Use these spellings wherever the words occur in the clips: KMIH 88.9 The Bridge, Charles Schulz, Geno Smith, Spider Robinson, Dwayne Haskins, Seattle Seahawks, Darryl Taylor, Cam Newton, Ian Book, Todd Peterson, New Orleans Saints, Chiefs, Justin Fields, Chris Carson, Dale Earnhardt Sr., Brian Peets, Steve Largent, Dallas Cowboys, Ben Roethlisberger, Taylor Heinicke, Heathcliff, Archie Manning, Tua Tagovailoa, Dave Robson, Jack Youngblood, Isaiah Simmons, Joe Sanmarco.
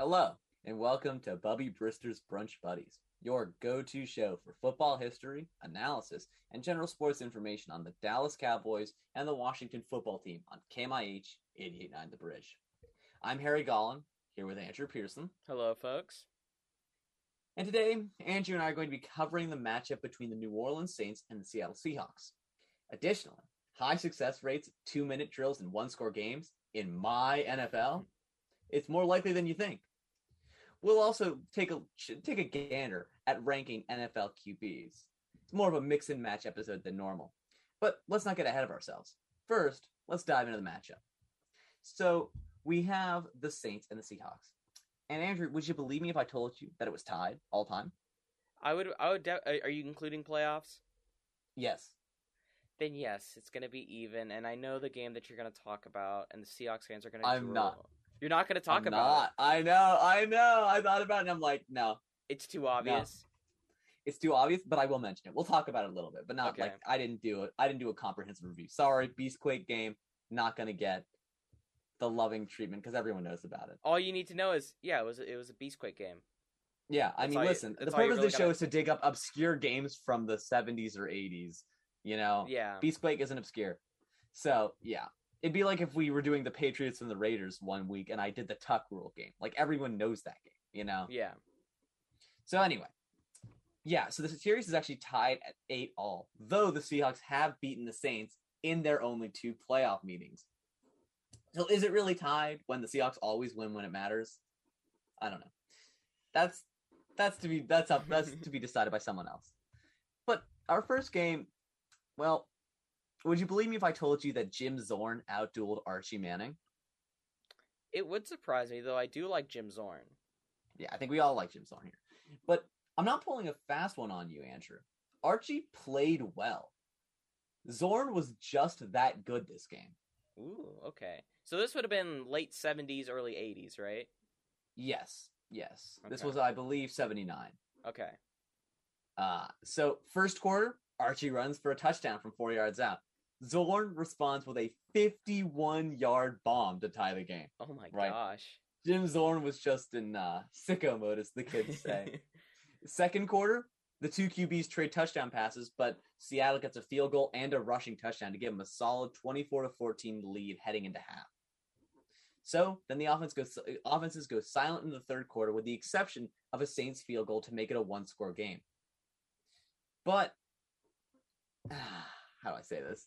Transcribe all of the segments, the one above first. Hello, and welcome to Bubby Brister's Brunch Buddies, your go-to show for football history, analysis, and general sports information on the Dallas Cowboys and the Washington football team on KMIH 88.9 The Bridge. I'm Harry Gollin, here with Andrew Pearson. Hello, folks. And today, Andrew and I are going to be covering the matchup between the New Orleans Saints and the Seattle Seahawks. Additionally, high success rates, 2-minute drills, and one-score games in my NFL, it's more likely than you think. We'll also take a gander at ranking NFL QBs. It's more of a mix-and-match episode than normal. But let's not get ahead of ourselves. First, let's dive into the matchup. So we have the Saints and the Seahawks. And Andrew, would you believe me if I told you that it was tied all time? I would. Are you including playoffs? Yes. Then yes, it's going to be even. And I know the game that you're going to talk about, and the Seahawks fans are going to. I'm not. You're not going to talk about it. I know. I thought about it, and I'm like, no. It's too obvious. No. It's too obvious, but I will mention it. We'll talk about it a little bit, but not okay. Like I didn't do a comprehensive review. Sorry, Beastquake game. Not going to get the loving treatment because everyone knows about it. All you need to know is, yeah, it was a Beastquake game. Yeah, I mean, listen, the purpose of the show is to dig up obscure games from the 70s or 80s, you know? Yeah. Beastquake isn't obscure. So, yeah. It'd be like if we were doing the Patriots and the Raiders one week and I did the Tuck Rule game. Like, everyone knows that game, you know? Yeah. So, anyway. Yeah, so the series is actually tied at 8-all, though the Seahawks have beaten the Saints in their only two playoff meetings. So is it really tied when the Seahawks always win when it matters? I don't know. That's to be decided by someone else. But our first game, well, would you believe me if I told you that Jim Zorn outdueled Archie Manning? It would surprise me, though. I do like Jim Zorn. Yeah, I think we all like Jim Zorn here. But I'm not pulling a fast one on you, Andrew. Archie played well. Zorn was just that good this game. Ooh, okay. So this would have been late 70s, early 80s, right? Yes. Okay. This was, I believe, 79. Okay. So first quarter, Archie runs for a touchdown from 4 yards out. Zorn responds with a 51-yard bomb to tie the game. Oh, my gosh. Jim Zorn was just in sicko mode, as the kids say. Second quarter, the two QBs trade touchdown passes, but Seattle gets a field goal and a rushing touchdown to give them a solid 24-14 lead heading into half. So then the offenses go silent in the third quarter, with the exception of a Saints field goal to make it a one-score game. But how do I say this?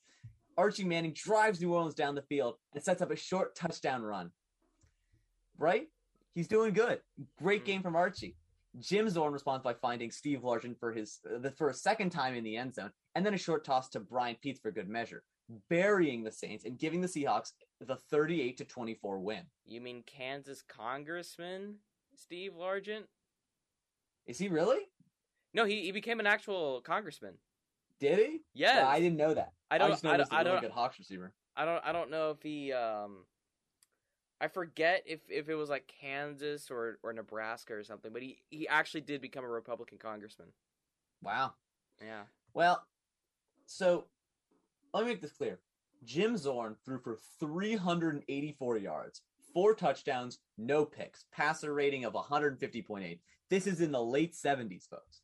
Archie Manning drives New Orleans down the field and sets up a short touchdown run. Right? He's doing good. Great game from Archie. Jim Zorn responds by finding Steve Largent for a second time in the end zone, and then a short toss to Brian Peets for good measure, burying the Saints and giving the Seahawks the 38-24 win. You mean Kansas Congressman Steve Largent? Is he really? No, he became an actual congressman. Did he? Yes. Yeah, I didn't know that. I just know he's a good Hawks receiver. I don't know if he. I forget if it was like Kansas or Nebraska or something, but he actually did become a Republican congressman. Wow. Yeah. Well, so let me make this clear. Jim Zorn threw for 384 yards, 4 touchdowns, no picks, passer rating of 150.8. This is in the late 70s, folks.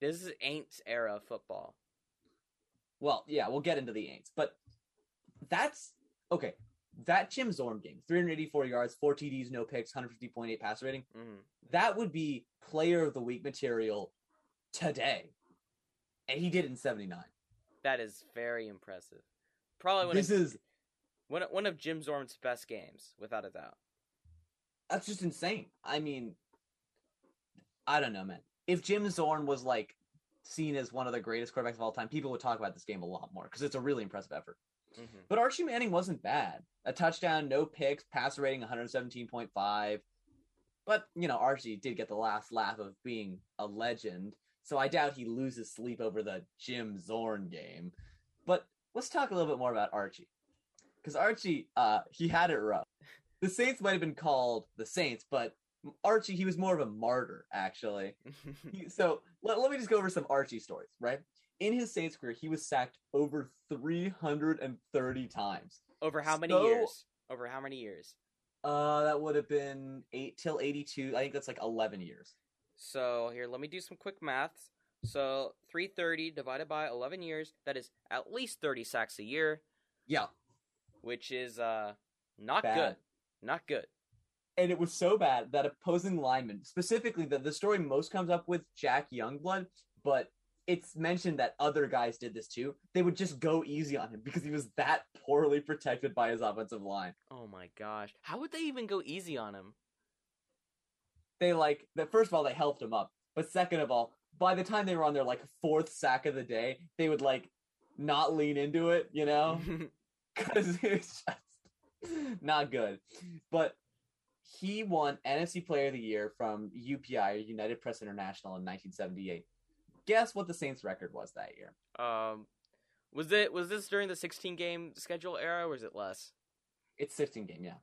This is Aints era football. Well, yeah, we'll get into the Aints, but that's okay. That Jim Zorn game, 384 yards, 4 TDs, no picks, 150.8 passer rating, that would be player of the week material today. And he did it in 79. That is very impressive. Probably one of Jim Zorn's best games, without a doubt. That's just insane. I mean, I don't know, man. If Jim Zorn was like seen as one of the greatest quarterbacks of all time, people would talk about this game a lot more because it's a really impressive effort. Mm-hmm. But Archie Manning wasn't bad. A touchdown, no picks, passer rating 117.5. But, you know, Archie did get the last laugh of being a legend, so I doubt he loses sleep over the Jim Zorn game. But let's talk a little bit more about Archie. Because Archie, he had it rough. The Saints might have been called the Saints, but Archie, he was more of a martyr, actually. So let me just go over some Archie stories, right? In his Saints career, he was sacked over 330 times. Over how many years? That would have been 8 till 82. I think that's like 11 years. So here, let me do some quick maths. So 330 divided by 11 years, that is at least 30 sacks a year. Yeah. Which is not bad. Good. Not good. And it was so bad that opposing linemen, specifically the story most comes up with Jack Youngblood, but it's mentioned that other guys did this too. They would just go easy on him because he was that poorly protected by his offensive line. Oh my gosh. How would they even go easy on him? They first of all, they helped him up. But second of all, by the time they were on their fourth sack of the day, they would not lean into it, you know? Because it's just not good. But he won NFC Player of the Year from UPI, United Press International, in 1978. Guess what the Saints' record was that year? Was this during the 16-game schedule era, or was it less? It's 16-game, yeah.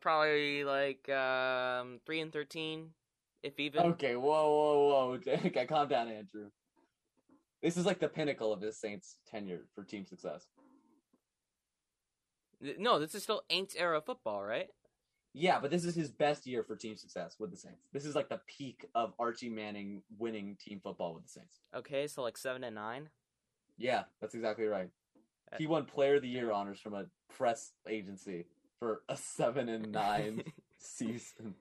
Probably 3-13, if even. Okay, whoa. Okay, calm down, Andrew. This is the pinnacle of his Saints' tenure for team success. No, this is still Aints era football, right? Yeah, but this is his best year for team success with the Saints. This is the peak of Archie Manning winning team football with the Saints. Okay, so 7-9? Yeah, that's exactly right. He won Player of the Year honors from a press agency for a 7-9 season.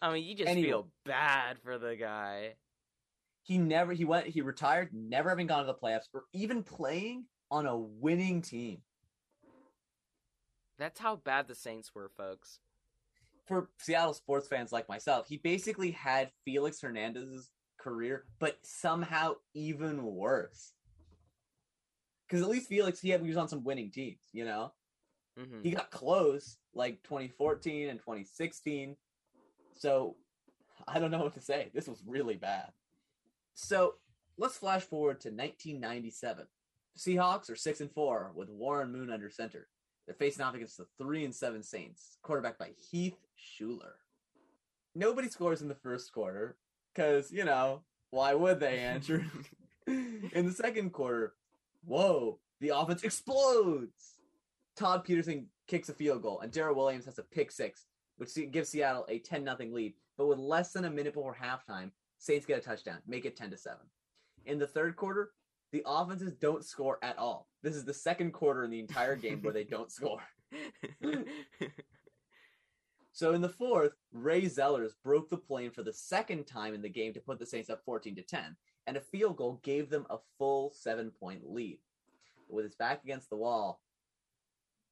I mean, you just feel bad for the guy. He retired, never having gone to the playoffs or even playing on a winning team. That's how bad the Saints were, folks. For Seattle sports fans like myself, he basically had Felix Hernandez's career, but somehow even worse. Because at least Felix, he was on some winning teams, you know? Mm-hmm. He got close, 2014 and 2016. So, I don't know what to say. This was really bad. So, let's flash forward to 1997. Seahawks are 6-4 with Warren Moon under center. They're facing off against the 3-7 Saints, quarterbacked by Heath Shuler. Nobody scores in the first quarter because, why would they, Andrew? In the second quarter, the offense explodes. Todd Peterson kicks a field goal, and Darrell Williams has a pick six, which gives Seattle a 10-0 lead. But with less than a minute before halftime, Saints get a touchdown, make it 10-7. In the third quarter, the offenses don't score at all. This is the second quarter in the entire game where they don't score. So in the fourth, Ray Zellers broke the plane for the second time in the game to put the Saints up 14-10, and a field goal gave them a full 7-point lead. With his back against the wall,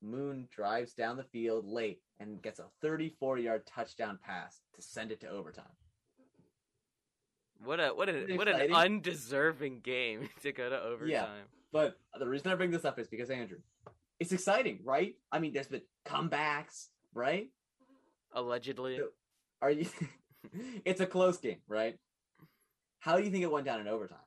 Moon drives down the field late and gets a 34-yard touchdown pass to send it to overtime. What an undeserving game to go to overtime. Yeah, but the reason I bring this up is because, Andrew, it's exciting, right? I mean, there's been comebacks, right? Allegedly. So it's a close game, right? How do you think it went down in overtime?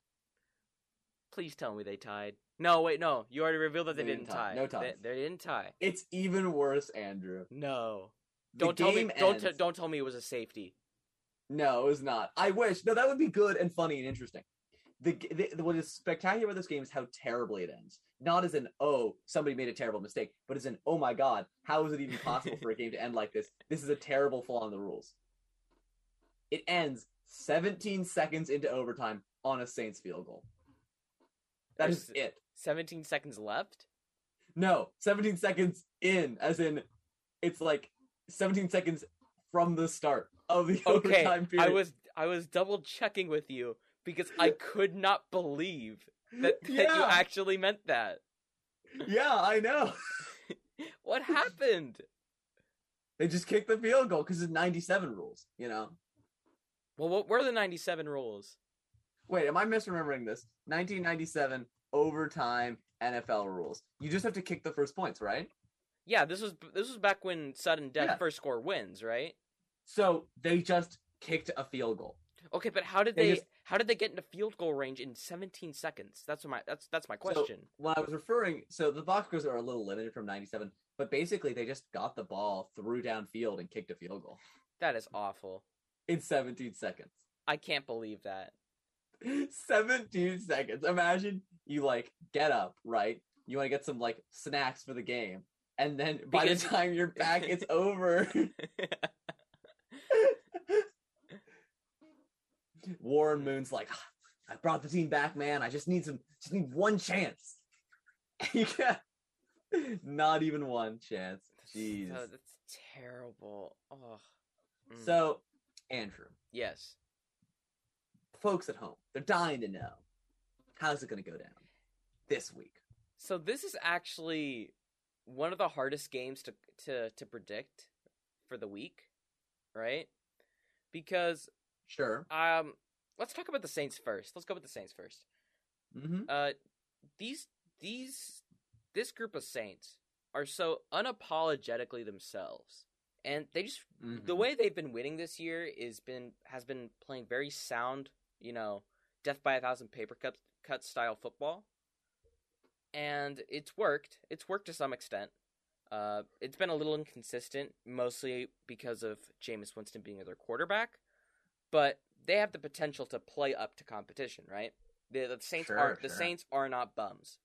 Please tell me they tied. No, wait, no. You already revealed that they didn't tie. No ties. They didn't tie. It's even worse, Andrew. No. Don't tell me it was a safety. No, it was not. I wish. No, that would be good and funny and interesting. What is spectacular about this game is how terribly it ends. Not as an, oh, somebody made a terrible mistake, but as an, oh my god, how is it even possible for a game to end like this? This is a terrible flaw in the rules. It ends 17 seconds into overtime on a Saints field goal. That's it. 17 seconds left? No, 17 seconds in, as in, it's 17 seconds from the start of the overtime period. I was double checking with you because I could not believe that you actually meant that. Yeah, I know. What happened? They just kicked the field goal because it's 97 rules, you know? Well, what were the 97 rules? Wait, am I misremembering this? 1997 overtime NFL rules. You just have to kick the first points, right? Yeah, this was back when sudden death first score wins, right? So they just kicked a field goal. Okay, but how did they get into field goal range in 17 seconds? That's my question. So, the box scores are a little limited from 97, but basically they just got the ball, threw downfield, and kicked a field goal. That is awful. In 17 seconds. I can't believe that. 17 seconds. Imagine you get up, right? You want to get some snacks for the game. and then by the time you're back, it's over. Warren Moon's like, I brought the team back, man. I just need one chance. Yeah. Not even one chance. Jeez. Oh, that's terrible. Oh. Mm. So, Andrew. Yes. Folks at home, they're dying to know. How's it going to go down this week? So this is actually one of the hardest games to predict for the week, right? Because sure. Let's talk about the Saints first. Let's go with the Saints first. Mm-hmm. This group of Saints are so unapologetically themselves, and they just the way they've been winning this year has been playing very sound, death by a thousand paper cut style football, and it's worked. It's worked to some extent. It's been a little inconsistent, mostly because of Jameis Winston being their quarterback, but they have the potential to play up to competition, right? The Saints The Saints are not bums.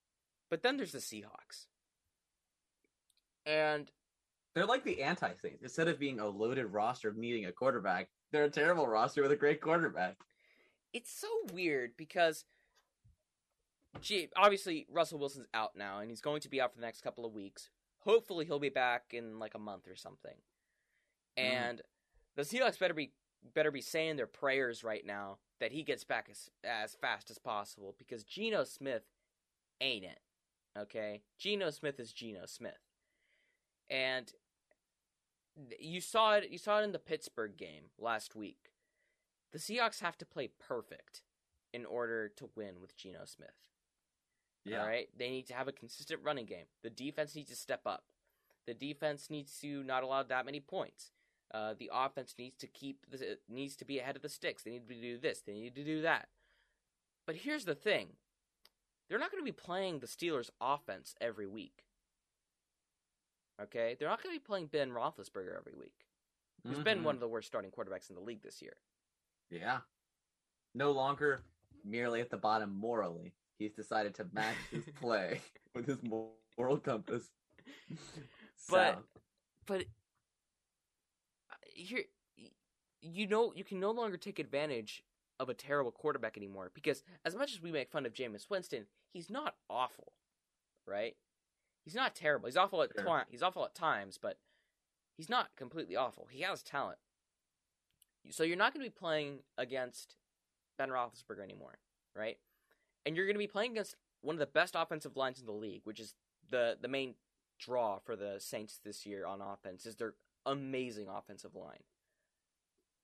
But then there's the Seahawks. And they're like the anti-Saints. Instead of being a loaded roster of needing a quarterback, they're a terrible roster with a great quarterback. It's so weird because, obviously Russell Wilson's out now, and he's going to be out for the next couple of weeks. Hopefully he'll be back in like a month or something. And the Seahawks better be saying their prayers right now that he gets back as fast as possible, because Geno Smith ain't it. Okay? Geno Smith is Geno Smith. And you saw it in the Pittsburgh game last week. The Seahawks have to play perfect in order to win with Geno Smith. Yeah. All right? They need to have a consistent running game. The defense needs to step up. The defense needs to not allow that many points. The offense needs to be ahead of the sticks. They need to do this. They need to do that. But here's the thing. They're not going to be playing the Steelers' offense every week. Okay? They're not going to be playing Ben Roethlisberger every week, who's been one of the worst starting quarterbacks in the league this year. Yeah. No longer merely at the bottom morally. He's decided to match his play with his moral compass. But here, you can no longer take advantage of a terrible quarterback anymore, because as much as we make fun of Jameis Winston, he's not awful, right? He's not terrible. He's awful at he's awful at times, but he's not completely awful. He has talent. So you're not going to be playing against Ben Roethlisberger anymore, right? And you're going to be playing against one of the best offensive lines in the league, which is the main draw for the Saints this year on offense is their amazing offensive line.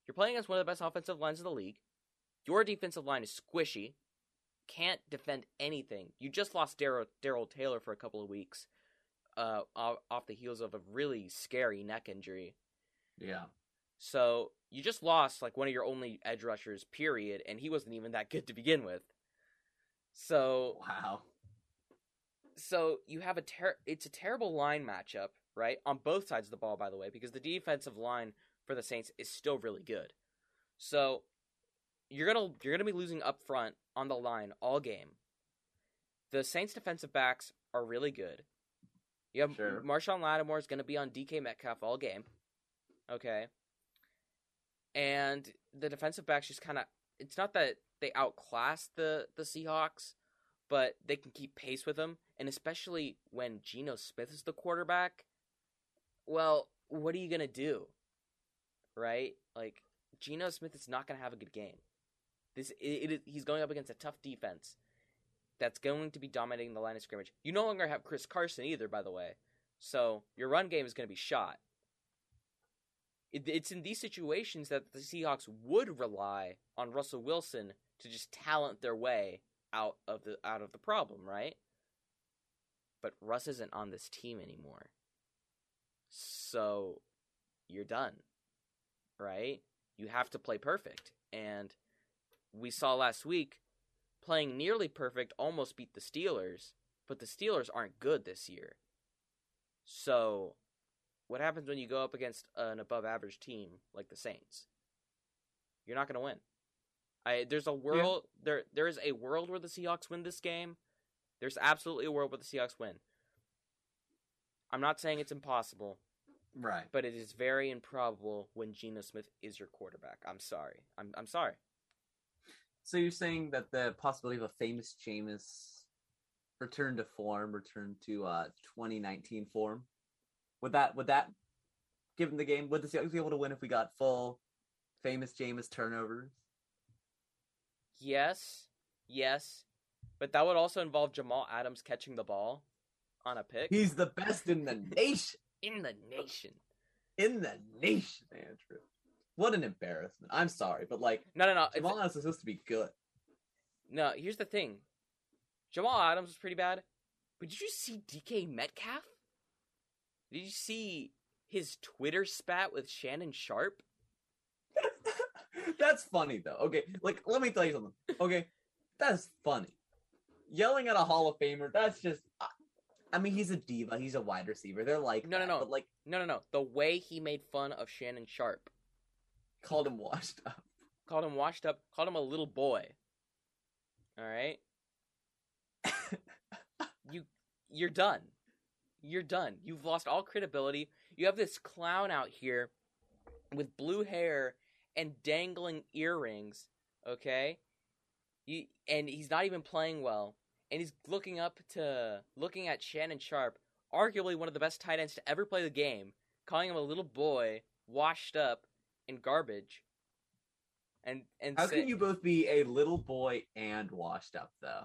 You're playing against one of the best offensive lines in the league. Your defensive line is squishy, can't defend anything. You just lost Darryl Taylor for a couple of weeks off the heels of a really scary neck injury. Yeah. So you just lost like one of your only edge rushers, period, and he wasn't even that good to begin with. So wow. So you have it's a terrible line matchup, right? On both sides of the ball, by the way, because the defensive line for the Saints is still really good. So You're gonna be losing up front on the line all game. The Saints' defensive backs are really good. You have Marshawn Lattimore is gonna be on DK Metcalf all game. Okay. And the defensive backs just kind of, it's not that they outclass the Seahawks, but they can keep pace with them. And especially when Geno Smith is the quarterback, well, what are you gonna do? Right? Like, Geno Smith is not gonna have a good game. He's going up against a tough defense that's going to be dominating the line of scrimmage. You no longer have Chris Carson either, by the way. So your run game is going to be shot. It's in these situations that the Seahawks would rely on Russell Wilson to just talent their way out of the problem, right? But Russ isn't on this team anymore. So you're done, right? You have to play perfect, and we saw last week, playing nearly perfect almost beat the Steelers, but the Steelers aren't good this year. So, what happens when you go up against an above-average team like the Saints? You're not going to win. There is a world where the Seahawks win this game. There's absolutely a world where the Seahawks win. I'm not saying it's impossible. Right. But it is very improbable when Geno Smith is your quarterback. I'm sorry. I'm sorry. So you're saying that the possibility of a famous Jameis return to form, return to 2019 form, would that give him the game? Would the Seahawks be able to win if we got full famous Jameis turnovers? Yes. But that would also involve Jamal Adams catching the ball on a pick. He's the best in the nation. In the nation, Andrew. What an embarrassment. I'm sorry, but like... No. Jamal Adams is supposed to be good. No, here's the thing. Jamal Adams was pretty bad. But did you see DK Metcalf? Did you see his Twitter spat with Shannon Sharpe? That's funny, though. Okay, like, let me tell you something. Okay, that's funny. Yelling at a Hall of Famer, that's just... I mean, he's a diva. He's a wide receiver. They're like... No. But like, no. The way he made fun of Shannon Sharpe. Called him washed up. Called him a little boy. All right? You're done. You're done. You've lost all credibility. You have this clown out here with blue hair and dangling earrings, okay? And he's not even playing well. And he's looking at Shannon Sharpe, arguably one of the best tight ends to ever play the game, calling him a little boy, washed up, and garbage. And how can you both be a little boy and washed up, though?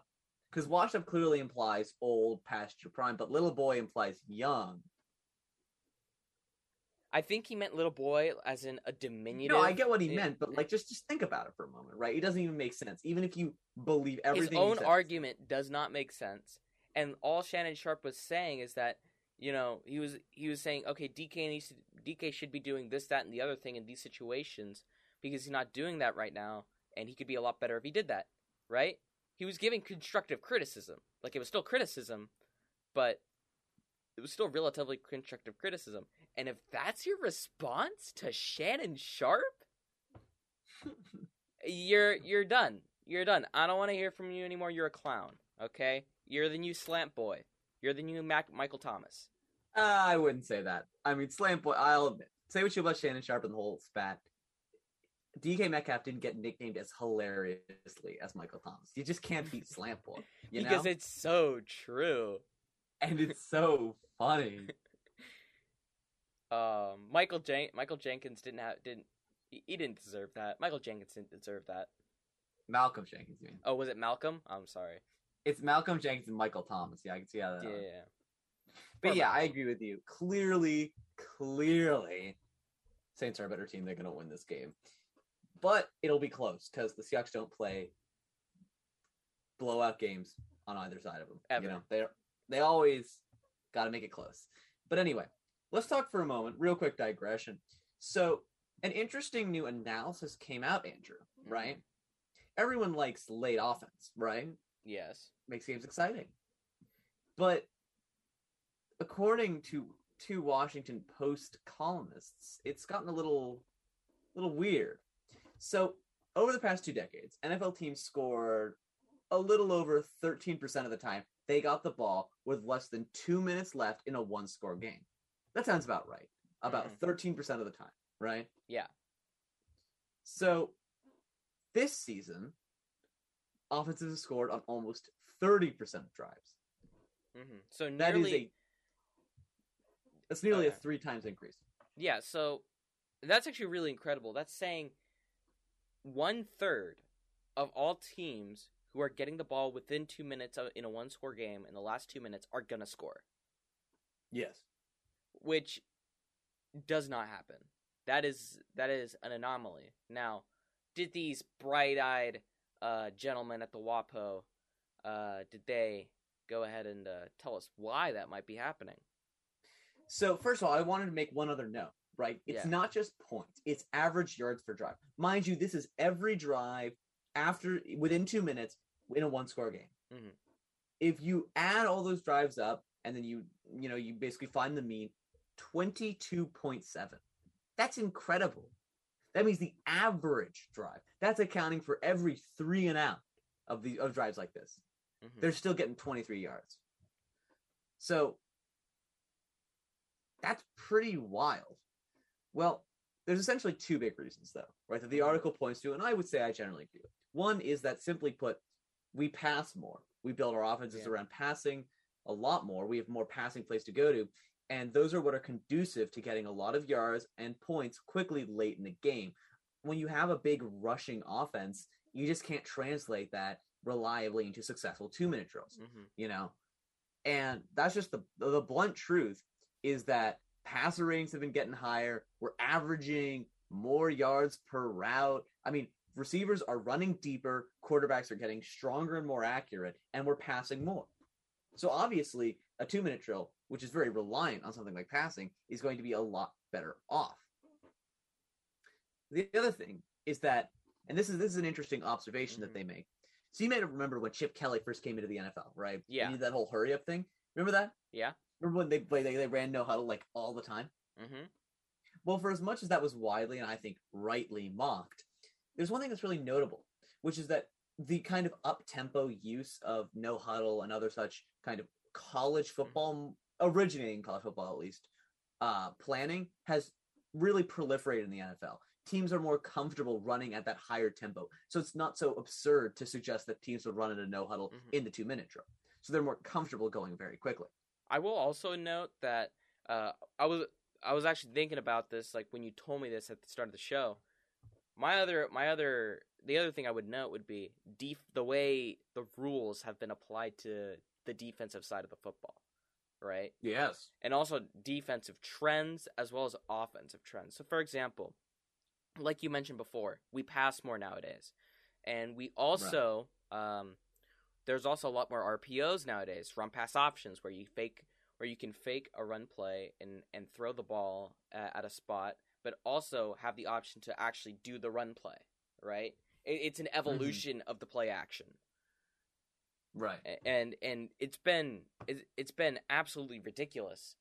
Because washed up clearly implies old, past your prime, but little boy implies young. I think he meant little boy as in a diminutive. No, I get what he meant, but like just think about it for a moment, right? It doesn't even make sense. Even if you believe everything his own argument does not make sense. And all Shannon Sharpe was saying is that, you know, he was saying, okay, DK should be doing this, that, and the other thing in these situations because he's not doing that right now, and he could be a lot better if he did that, right? He was giving constructive criticism. Like, it was still criticism, but it was still relatively constructive criticism. And if that's your response to Shannon Sharpe, you're done. You're done. I don't want to hear from you anymore. You're a clown, okay? You're the new slant boy. You're the new Michael Thomas. I wouldn't say that. I mean, slant boy, I'll admit. Say what you about Shannon Sharpe and the whole spat. DK Metcalf didn't get nicknamed as hilariously as Michael Thomas. You just can't beat slant boy, you know? Because it's so true. And it's so funny. Michael Jenkins didn't deserve that. Michael Jenkins didn't deserve that. Malcolm Jenkins, you mean? Oh, was it Malcolm? I'm sorry. It's Malcolm Jenkins and Michael Thomas. Yeah, I can see how that. Yeah. But yeah, I agree with you. Clearly, Saints are a better team. They're going to win this game, but it'll be close because the Seahawks don't play blowout games on either side of them. Ever. You know, they always got to make it close. But anyway. Let's talk for a moment, real quick digression. So an interesting new analysis came out, Andrew, right? Mm-hmm. Everyone likes late offense, right? Yes. Makes games exciting. But according to two Washington Post columnists, it's gotten a little weird. So over the past 2 decades, NFL teams scored a little over 13% of the time they got the ball with less than 2 minutes left in a one-score game. That sounds about right. About 13% of the time, right? Yeah. So this season, offenses have scored on almost 30% of drives. Mm-hmm. So that's nearly a 3 times increase. Yeah, so that's actually really incredible. That's saying 1/3 of all teams who are getting the ball within 2 minutes in a one-score game in the last 2 minutes are going to score. Yes. Which does not happen. That is an anomaly. Now, did these bright-eyed gentlemen at the WAPO, did they go ahead and tell us why that might be happening? So, first of all, I wanted to make one other note, right? It's not just points. It's average yards per drive. Mind you, this is every drive within 2 minutes in a one-score game. Mm-hmm. If you add all those drives up, and then you basically find the mean, 22.7. That's incredible. That means the average drive. That's accounting for every 3 and out of drives like this. Mm-hmm. They're still getting 23 yards. So That's pretty wild. Well, there's essentially two big reasons, though, right, that the article points to, and I would say I generally agree with. One is that, simply put, we pass more. We build our offenses around passing a lot more. We have more passing plays to go to, and those are what are conducive to getting a lot of yards and points quickly late in the game. When you have a big rushing offense, you just can't translate that reliably into successful 2-minute drills, you know? And that's just the blunt truth, is that passer ratings have been getting higher. We're averaging more yards per route. I mean, receivers are running deeper. Quarterbacks are getting stronger and more accurate, and we're passing more. So obviously a 2-minute drill, which is very reliant on something like passing, is going to be a lot better off. The other thing is that, and this is an interesting observation that they make. So you may have remembered when Chip Kelly first came into the NFL, right? Yeah. He did that whole hurry up thing. Remember that? Yeah. Remember when they ran no huddle like all the time? Mm-hmm. Well, for as much as that was widely, and I think rightly, mocked, there's one thing that's really notable, which is that the kind of up-tempo use of no huddle and other such kind of college football, originating college football at least, planning has really proliferated in the NFL. Teams are more comfortable running at that higher tempo. So it's not so absurd to suggest that teams would run at a no huddle in the 2-minute drill. So they're more comfortable going very quickly. I will also note that I was actually thinking about this, like when you told me this at the start of the show. The other thing I would note would be the way the rules have been applied to the defensive side of the football, right? Yes. And also defensive trends as well as offensive trends. So for example, like you mentioned before, we pass more nowadays, and we also there's also a lot more RPOs nowadays, run pass options, where you can fake a run play and throw the ball at a spot, but also have the option to actually do the run play, right? It's an evolution of the play action, right? And it's been absolutely ridiculous.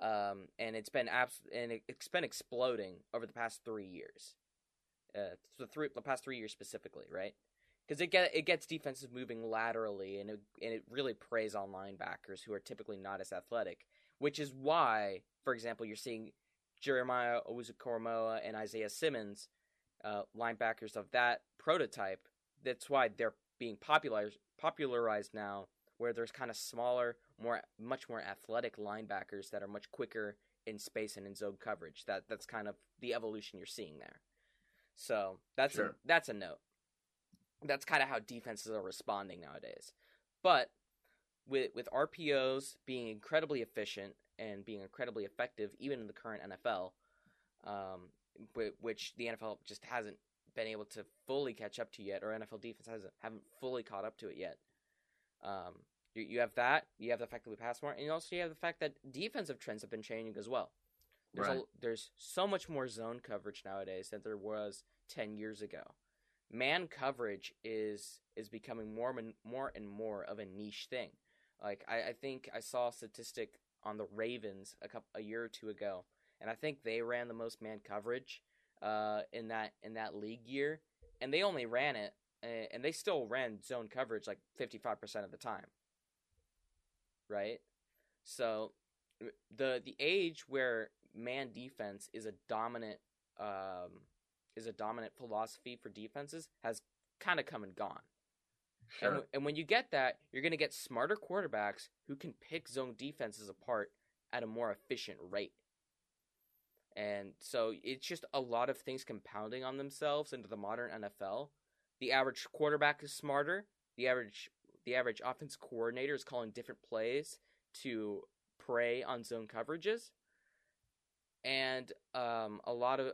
And it's been exploding over the past 3 years, the past 3 years specifically, right? Because it gets defenses moving laterally, and it really preys on linebackers who are typically not as athletic, which is why, for example, you're seeing Jeremiah Owusu-Koramoah and Isaiah Simmons, linebackers of that prototype. That's why they're being popularized now, where there's kind of smaller, much more athletic linebackers that are much quicker in space and in zone coverage. That's kind of the evolution you're seeing there. So that's a note. That's kind of how defenses are responding nowadays. But with RPOs being incredibly efficient and being incredibly effective, even in the current NFL, which the NFL just hasn't been able to fully catch up to yet, or NFL defense haven't fully caught up to it yet. You have that. You have the fact that we pass more, and also you have the fact that defensive trends have been changing as well. There's so much more zone coverage nowadays than there was 10 years ago. Man coverage is becoming more and more of a niche thing. Like I think I saw a statistic on the Ravens a year or two ago, and I think they ran the most man coverage in that league year, and they only ran it, and they still ran zone coverage like 55% of the time. Right? So the age where man defense is a dominant philosophy for defenses has kind of come and gone. Sure. And when you get that, you're going to get smarter quarterbacks who can pick zone defenses apart at a more efficient rate. And so it's just a lot of things compounding on themselves into the modern NFL. The average quarterback is smarter. The average offense coordinator is calling different plays to prey on zone coverages, and a lot of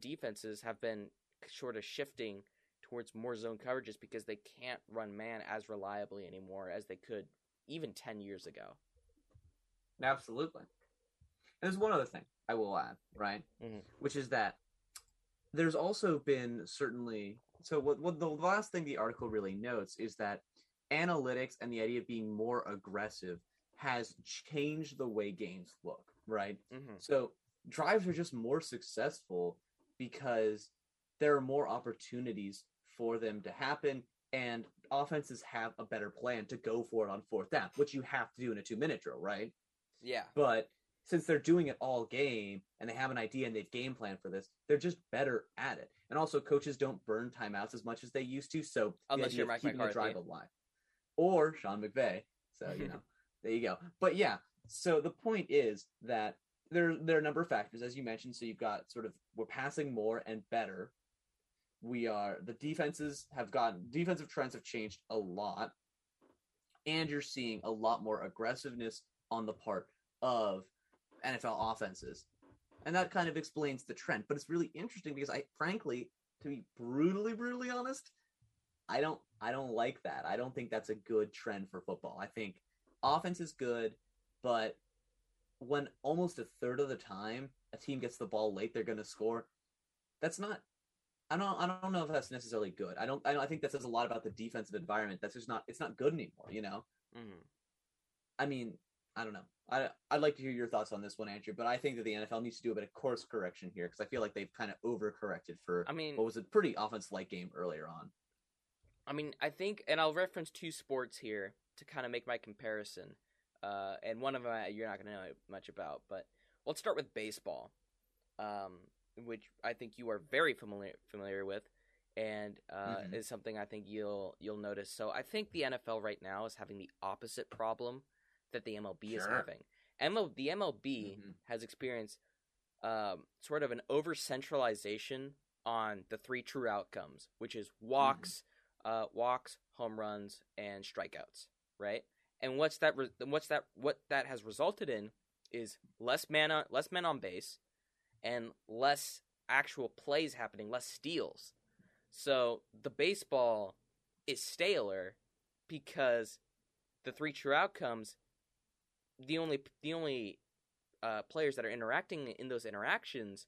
defenses have been sort of shifting towards more zone coverages because they can't run man as reliably anymore as they could even 10 years ago. Absolutely. And there's one other thing I will add, right? Mm-hmm. Which is that there's also been certainly... So what the last thing the article really notes is that analytics and the idea of being more aggressive has changed the way games look, right? Mm-hmm. So drives are just more successful because there are more opportunities for them to happen, and offenses have a better plan to go for it on fourth down, which you have to do in a 2-minute drill, right? Yeah. But since they're doing it all game and they have an idea and they've game planned for this, they're just better at it. And also coaches don't burn timeouts as much as they used to. So unless you're Mike McCarthy, drive alive, or Sean McVay. So, you know, there you go. But yeah, so the point is that there are a number of factors, as you mentioned. So you've got sort of, we're passing more and better. Defensive trends have changed a lot. And you're seeing a lot more aggressiveness on the part of NFL offenses. And that kind of explains the trend. But it's really interesting because I, frankly, to be brutally honest, I don't like that. I don't think that's a good trend for football. I think offense is good, but when almost a third of the time a team gets the ball late, they're going to score. That's not, I don't know if that's necessarily good. I think that says a lot about the defensive environment. That's just not, it's not good anymore, you know? Mm-hmm. I mean, I don't know. I'd like to hear your thoughts on this one, Andrew, but I think that the NFL needs to do a bit of course correction here because I feel like they've kind of overcorrected for what was a pretty offense-like game earlier on. I mean, I think, and I'll reference two sports here to kind of make my comparison, and one of them you're not going to know much about, but let's start with baseball, which I think you are very familiar with, and is something I think you'll notice. So I think the NFL right now is having the opposite problem that the MLB is having. The MLB has experienced sort of an over-centralization on the three true outcomes, which is walks, home runs, and strikeouts, right? And what that has resulted in is less men on base, and less actual plays happening, less steals. So the baseball is staler because the three true outcomes, the only players that are interacting in those interactions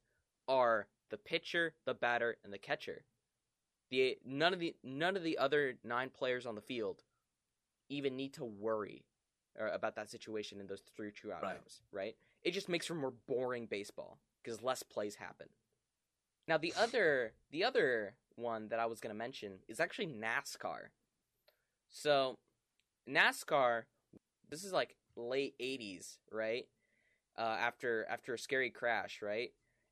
are the pitcher, the batter, and the catcher. None of the other nine players on the field even need to worry about that situation in those three true outcomes, right? It just makes for more boring baseball because less plays happen. Now the other one that I was going to mention is actually NASCAR. So NASCAR, this is like late 80s, right? After a scary crash, right?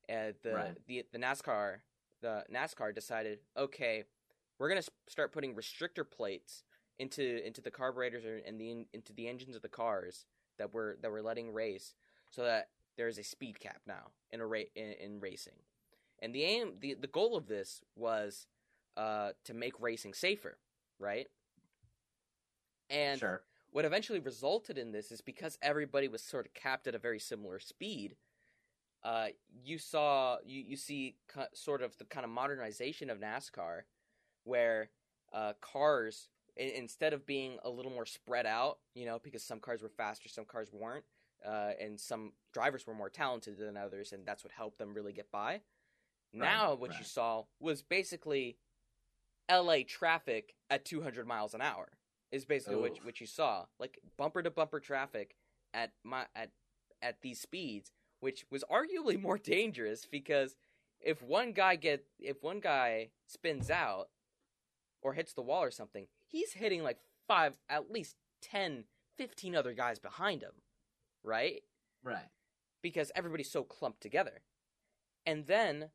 The NASCAR decided, okay, we're going to start putting restrictor plates into the carburetors and into the engines of the cars that we're letting race, so that there is a speed cap now in racing. And the goal of this was to make racing safer, right? And what eventually resulted in this is because everybody was sort of capped at a very similar speed. You see sort of the kind of modernization of NASCAR, where cars, instead of being a little more spread out, you know, because some cars were faster, some cars weren't, and some drivers were more talented than others, and that's what helped them really get by. Now, what you saw was basically L.A. traffic at 200 miles an hour is basically what you saw, like bumper to bumper traffic at these speeds, which was arguably more dangerous because if one guy spins out or hits the wall or something, he's hitting like at least 10, 15 other guys behind him, right? Right. Because everybody's so clumped together. And then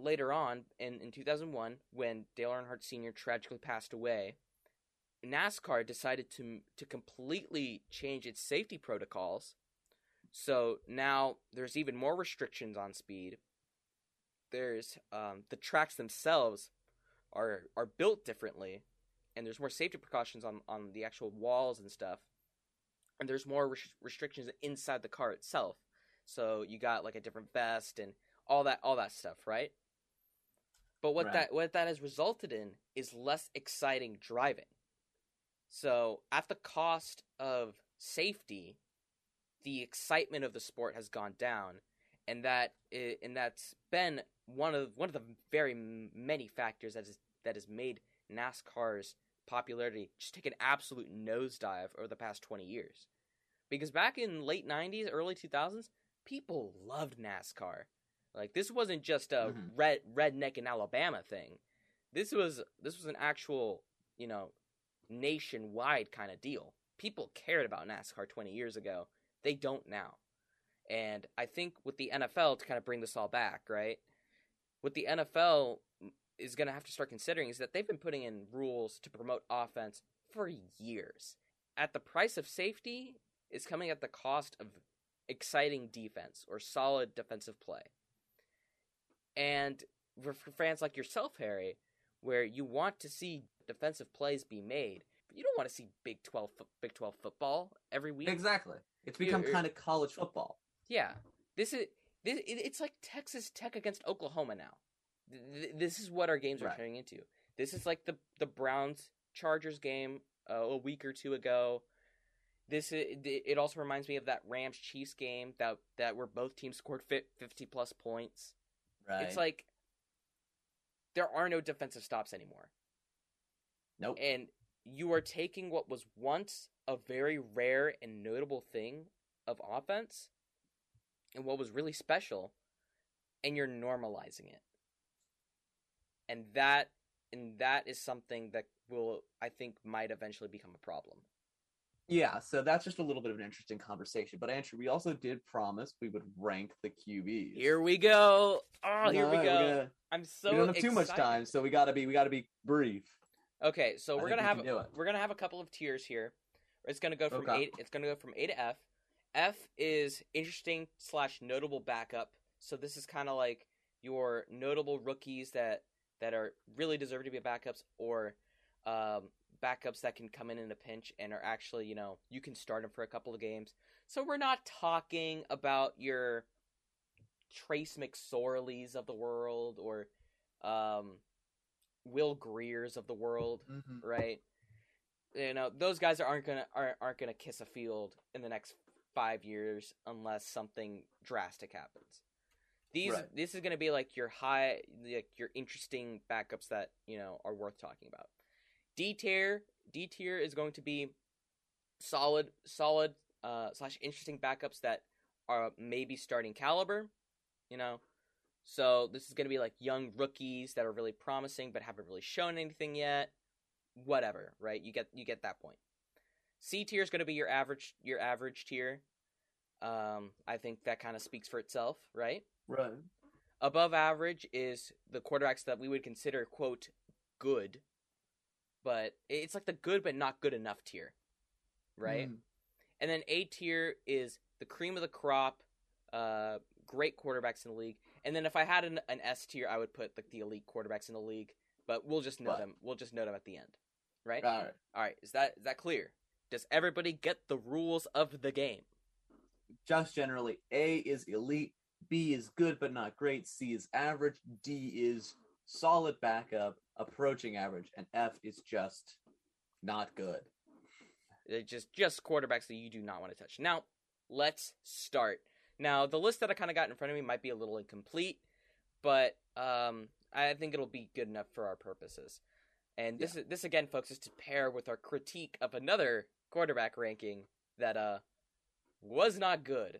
later on in 2001, when Dale Earnhardt Sr. tragically passed away, NASCAR decided to completely change its safety protocols. So now there's even more restrictions on speed. There's the tracks themselves are built differently, and there's more safety precautions on the actual walls and stuff. And there's more restrictions inside the car itself. So you got like a different vest and all that stuff, right? But what that has resulted in is less exciting driving. So at the cost of safety, the excitement of the sport has gone down, and that's been one of the very many factors that has made NASCAR's popularity just take an absolute nosedive over the past 20 years. Because back in late 90s, early 2000s, people loved NASCAR. Like, this wasn't just a redneck in Alabama thing. This was an actual, you know, nationwide kind of deal. People cared about NASCAR 20 years ago. They don't now. And I think with the NFL, to kind of bring this all back, right, what the NFL is going to have to start considering is that they've been putting in rules to promote offense for years. At the price of safety is coming at the cost of exciting defense or solid defensive play. And for fans like yourself, Harry, where you want to see defensive plays be made, but you don't want to see Big 12 football every week. Exactly. It's become kind of college football. Yeah. It's like Texas Tech against Oklahoma now. This is what our games are turning into. This is like the Browns-Chargers game a week or two ago. It also reminds me of that Rams-Chiefs game that where both teams scored 50-plus points. Right. It's like there are no defensive stops anymore. Nope. And you are taking what was once a very rare and notable thing of offense and what was really special, and you're normalizing it. And that is something that will, I think, might eventually become a problem. Yeah, so that's just a little bit of an interesting conversation. But Andrew, we also did promise we would rank the QBs. Here we go. I'm so excited. We don't have too much time, so we gotta be brief. Okay, so we're gonna have a couple of tiers here. It's gonna go from A to F. F is interesting / notable backup. So this is kind of like your notable rookies that are really deserve to be backups, or backups that can come in a pinch and are actually, you can start them for a couple of games. So we're not talking about your Trace McSorleys of the world or Will Greers of the world, mm-hmm. right? Those guys aren't gonna kiss a field in the next 5 years unless something drastic happens. This is going to be like your interesting backups that, are worth talking about. D tier is going to be solid / interesting backups that are maybe starting caliber, So this is going to be like young rookies that are really promising but haven't really shown anything yet. Whatever, right? You get that point. C tier is going to be your average tier. I think that kind of speaks for itself, right? Right. Above average is the quarterbacks that we would consider, quote, good. But it's like the good but not good enough tier, right? Mm. And then A tier is the cream of the crop, great quarterbacks in the league. And then if I had an S tier, I would put like the elite quarterbacks in the league. But we'll just know them. We'll just know them at the end, right? All right. Is that clear? Does everybody get the rules of the game? Just generally, A is elite. B is good but not great. C is average. D is solid backup, approaching average, and F is just not good. They're just quarterbacks that you do not want to touch. Now, let's start. Now, the list that I kind of got in front of me might be a little incomplete, but I think it'll be good enough for our purposes. And this again, folks, is to pair with our critique of another quarterback ranking that was not good.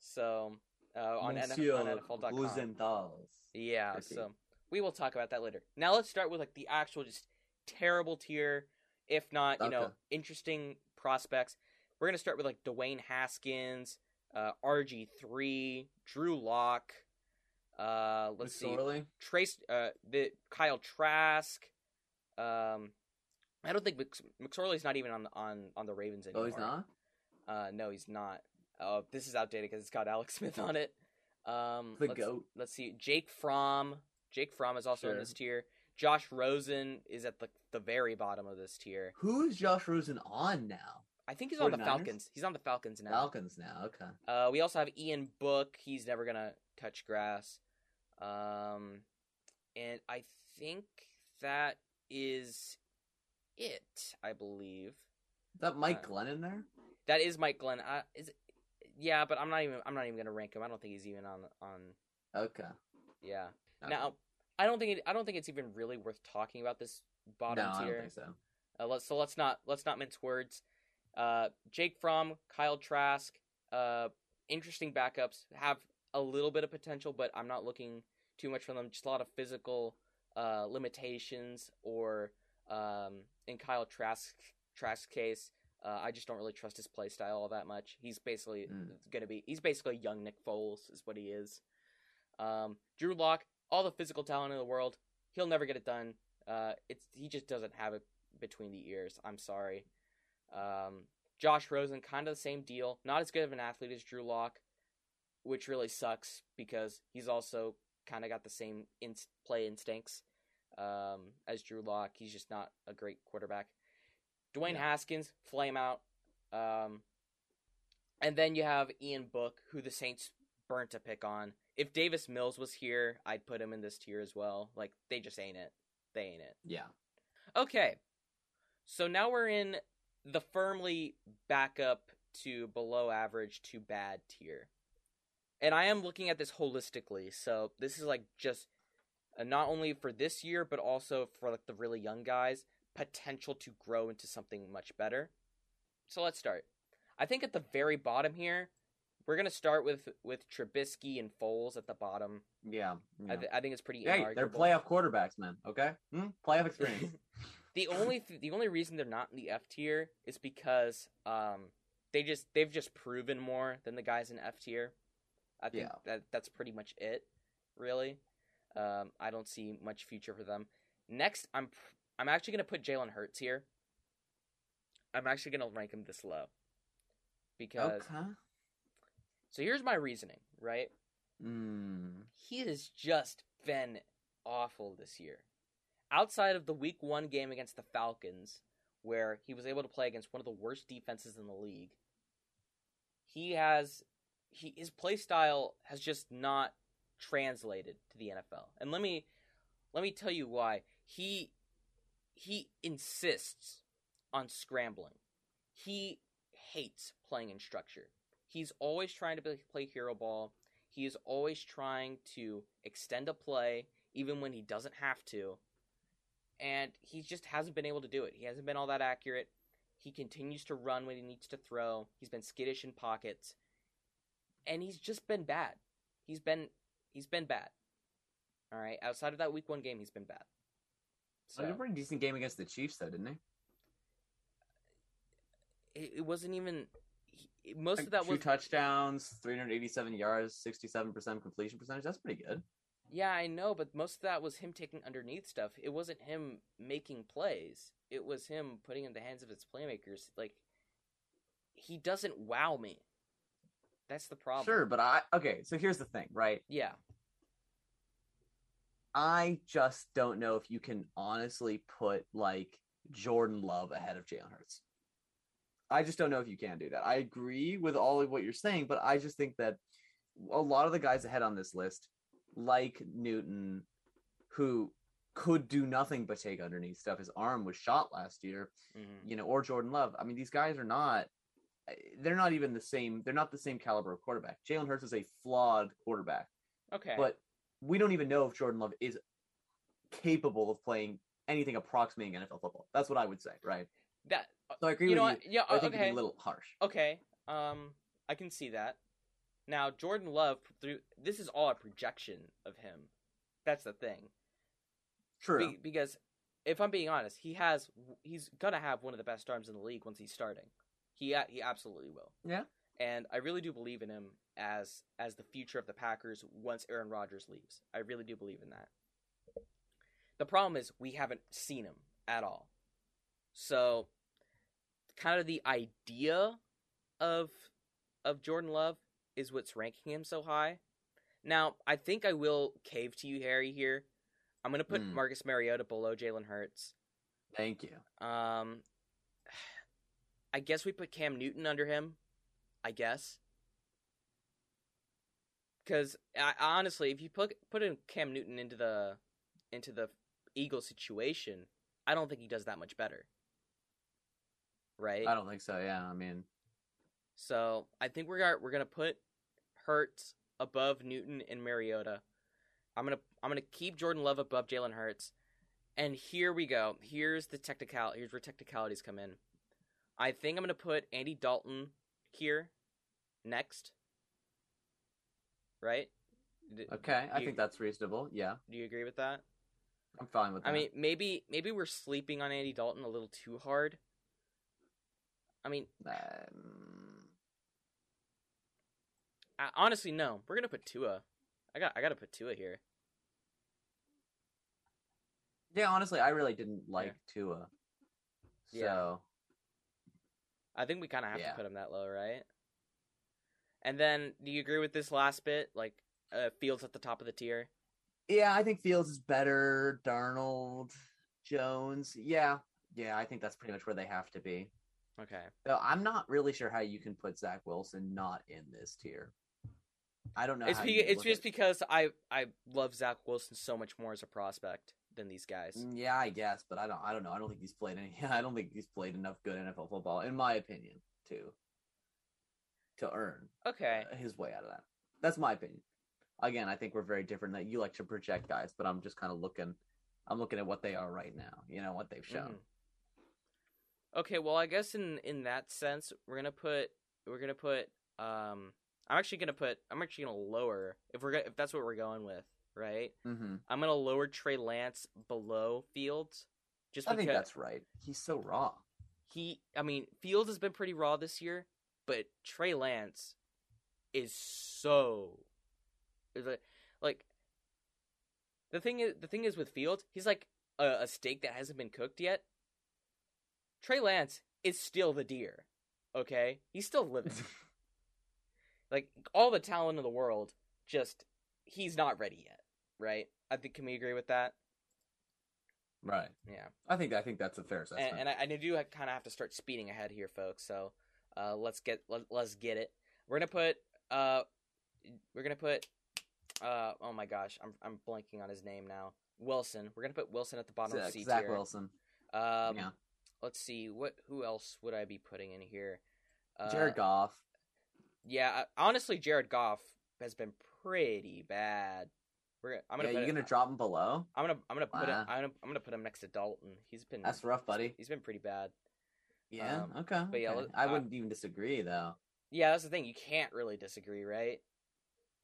So. On NFL.com. Buzendals. Yeah, so we will talk about that later. Now let's start with like the actual just terrible tier, if not, interesting prospects. We're going to start with like Dwayne Haskins, RG3, Drew Locke, McSorley. Kyle Trask. I don't think McSorley's not even on the Ravens anymore. Oh, he's not? No, he's not. Oh, this is outdated because it's got Alex Smith on it. Goat. Let's see. Jake Fromm is also in this tier. Josh Rosen is at the very bottom of this tier. Who is Josh Rosen on now? I think he's on the Falcons. He's on the Falcons now. Okay. We also have Ian Book. He's never gonna touch grass. And I think that is it. I believe. Is that Mike Glenn in there? That is Mike Glenn. Yeah, but I'm not even gonna rank him. I don't think he's even on. Okay. Yeah. Okay. Now, I don't think it's even really worth talking about this bottom tier. I don't think so. Let's not mince words. Jake Fromm, Kyle Trask, interesting backups, have a little bit of potential, but I'm not looking too much from them. Just a lot of physical limitations, or in Kyle Trask's case, I just don't really trust his play style all that much. He's basically he's basically young Nick Foles is what he is. Drew Locke, all the physical talent in the world, he'll never get it done. He just doesn't have it between the ears. I'm sorry. Josh Rosen, kind of the same deal. Not as good of an athlete as Drew Locke, which really sucks because he's also kind of got the same play instincts as Drew Locke. He's just not a great quarterback. Dwayne Haskins, flame out. And then you have Ian Book, who the Saints burnt a pick on. If Davis Mills was here, I'd put him in this tier as well. Like, they just ain't it. They ain't it. Yeah. Okay. So now we're in the firmly back up to below average to bad tier. And I am looking at this holistically. So this is like just not only for this year, but also for like the really young guys. Potential to grow into something much better. So let's start. I think at the very bottom here, we're going to start with Trubisky and Foles at the bottom. Yeah. I think it's pretty inarguable. They're playoff quarterbacks, man. Okay? Playoff experience. The only reason they're not in the F tier is because they've just proven more than the guys in F tier. I think that's pretty much it, really. I don't see much future for them. Next, I'm actually going to put Jalen Hurts here. I'm actually going to rank him this low. Because... Okay. So here's my reasoning, right? He has just been awful this year. Outside of the Week 1 game against the Falcons, where he was able to play against one of the worst defenses in the league, his play style has just not translated to the NFL. And let me tell you why. He insists on scrambling. He hates playing in structure. He's always trying to play hero ball. He is always trying to extend a play, even when he doesn't have to. And he just hasn't been able to do it. He hasn't been all that accurate. He continues to run when he needs to throw. He's been skittish in pockets. And he's just been bad. He's been bad. All right, outside of that Week 1 game, he's been bad. So. It was a pretty decent game against the Chiefs, though, didn't he? It wasn't even... Most of that was... 2 touchdowns, 387 yards, 67% completion percentage. That's pretty good. Yeah, I know, but most of that was him taking underneath stuff. It wasn't him making plays. It was him putting in the hands of his playmakers. Like, he doesn't wow me. That's the problem. Sure, but Okay, so here's the thing, right? Yeah. I just don't know if you can honestly put, like, Jordan Love ahead of Jalen Hurts. I just don't know if you can do that. I agree with all of what you're saying, but I just think that a lot of the guys ahead on this list, like Newton, who could do nothing but take underneath stuff. His arm was shot last year, or Jordan Love. I mean, these guys are not – they're not even the same – they're not the same caliber of quarterback. Jalen Hurts is a flawed quarterback. Okay. But – we don't even know if Jordan Love is capable of playing anything approximating NFL football. That's what I would say, right? So I agree with you. Yeah, I think it'd be a little harsh. Okay, I can see that. Now, Jordan Love, this is all a projection of him. That's the thing. True. Because if I'm being honest, he's going to have one of the best arms in the league once he's starting. He absolutely will. Yeah. And I really do believe in him as the future of the Packers once Aaron Rodgers leaves. I really do believe in that. The problem is we haven't seen him at all. So kind of the idea of Jordan Love is what's ranking him so high. Now, I think I will cave to you, Harry, here. I'm going to put Marcus Mariota below Jalen Hurts. Thank you. I guess we put Cam Newton under him. I guess. Because, honestly, if you put in Cam Newton into the Eagles situation, I don't think he does that much better. Right? I don't think so, yeah. I mean... So, I think we're going to put Hurts above Newton and Mariota. I'm going to keep Jordan Love above Jalen Hurts. And here we go. Here's where technicalities come in. I think I'm going to put Andy Dalton here next, right? Okay, I think that's reasonable. Yeah. Do you agree with that? I'm fine with that. I mean, maybe we're sleeping on Andy Dalton a little too hard. I mean, honestly, no. We're gonna put Tua. I gotta put Tua here. Yeah, honestly, I really didn't like Tua. So yeah. I think we kind of have to put him that low, right? And then, do you agree with this last bit? Like, Fields at the top of the tier? Yeah, I think Fields is better. Darnold, Jones. Yeah, I think that's pretty much where they have to be. Okay. So I'm not really sure how you can put Zach Wilson not in this tier. I don't know. Because I love Zach Wilson so much more as a prospect than these guys. Yeah, I guess, but I don't know. I don't think he's played enough good NFL football, in my opinion, to earn his way out of that. That's my opinion. Again, I think we're very different. That you like to project guys, but I'm just kind of looking at what they are right now. You know what they've shown. Mm-hmm. Okay, well, I guess in that sense, we're gonna put. I'm actually gonna lower if that's what we're going with, right? Mm-hmm. I'm gonna lower Trey Lance below Fields. I think that's right. He's so raw. Fields has been pretty raw this year, but Trey Lance is so. Like, the thing is with Fields, he's like a steak that hasn't been cooked yet. Trey Lance is still the deer, okay? He's still living. Like, all the talent in the world, just, he's not ready yet, right? I think, can we agree with that? Right. Yeah. I think that's a fair assessment. And I do kind of have to start speeding ahead here, folks, so let's get it. We're gonna put oh my gosh, I'm blanking on his name now. Wilson. We're gonna put Wilson at the bottom of the C tier. Zach Wilson. Yeah. Let's see who else would I be putting in here? Jared Goff. Yeah, honestly, Jared Goff has been pretty bad. You're gonna drop him below. I'm gonna put him next to Dalton. That's rough, buddy. He's been pretty bad. Yeah. Okay. But yeah, okay. I wouldn't even disagree though. Yeah, that's the thing. You can't really disagree, right?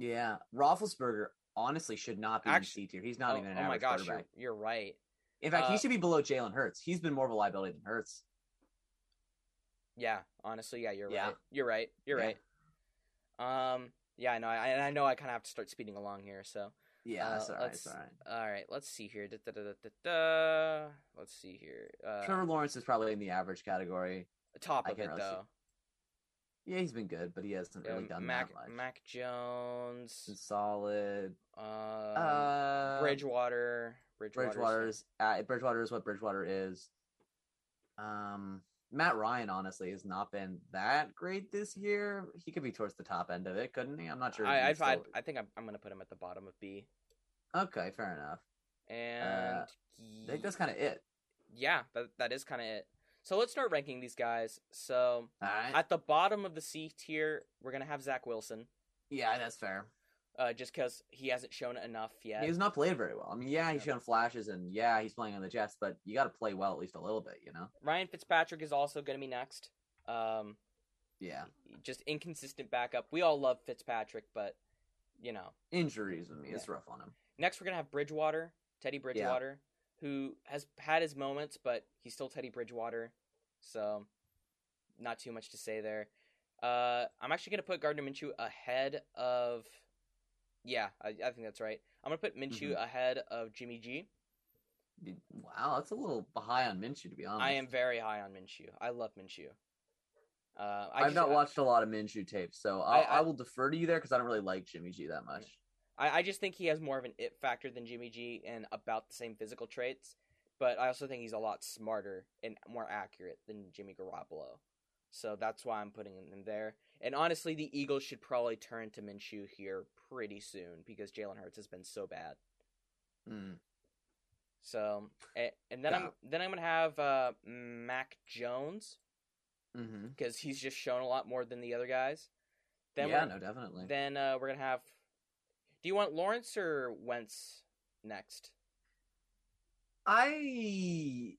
Yeah, Roethlisberger honestly should not be in C tier. He's not even an average quarterback. Oh my gosh, you're right. In fact, he should be below Jalen Hurts. He's been more of a liability than Hurts. Yeah, honestly, right. You're right. Yeah, I know. I know. I kind of have to start speeding along here. So yeah, that's all right. All right. Let's see here. Let's see here. Trevor Lawrence is probably in the average category. Top of it though. Yeah, he's been good, but he hasn't really done that much. Mac Jones. Solid. Bridgewater. Bridgewater is what Bridgewater is. Matt Ryan, honestly, has not been that great this year. He could be towards the top end of it, couldn't he? I'm not sure. I think I'm going to put him at the bottom of B. Okay, fair enough. And I think that's kind of it. Yeah, that is kind of it. So let's start ranking these guys. So At the bottom of the C tier, we're going to have Zach Wilson. Yeah, that's fair. Just because he hasn't shown enough yet. He's not played very well. I mean, yeah, he's shown flashes, and yeah, he's playing on the Jets, but you got to play well at least a little bit, you know? Ryan Fitzpatrick is also going to be next. Yeah. Just inconsistent backup. We all love Fitzpatrick, but, you know. Injuries, I mean, it's rough on him. Next, we're going to have Bridgewater, Teddy Bridgewater. Yeah. Who has had his moments, but he's still Teddy Bridgewater, so not too much to say there. I'm actually going to put Gardner Minshew ahead of... Yeah, I think that's right. I'm going to put Minshew ahead of Jimmy G. Wow, that's a little high on Minshew, to be honest. I am very high on Minshew. I love Minshew. I've not watched a lot of Minshew tapes, so I will defer to you there because I don't really like Jimmy G that much. I just think he has more of an it factor than Jimmy G and about the same physical traits, but I also think he's a lot smarter and more accurate than Jimmy Garoppolo. So that's why I'm putting him in there. And honestly, the Eagles should probably turn to Minshew here pretty soon because Jalen Hurts has been so bad. Mm. So I'm gonna have Mac Jones because he's just shown a lot more than the other guys. Definitely. Then we're gonna have. Do you want Lawrence or Wentz next? Wentz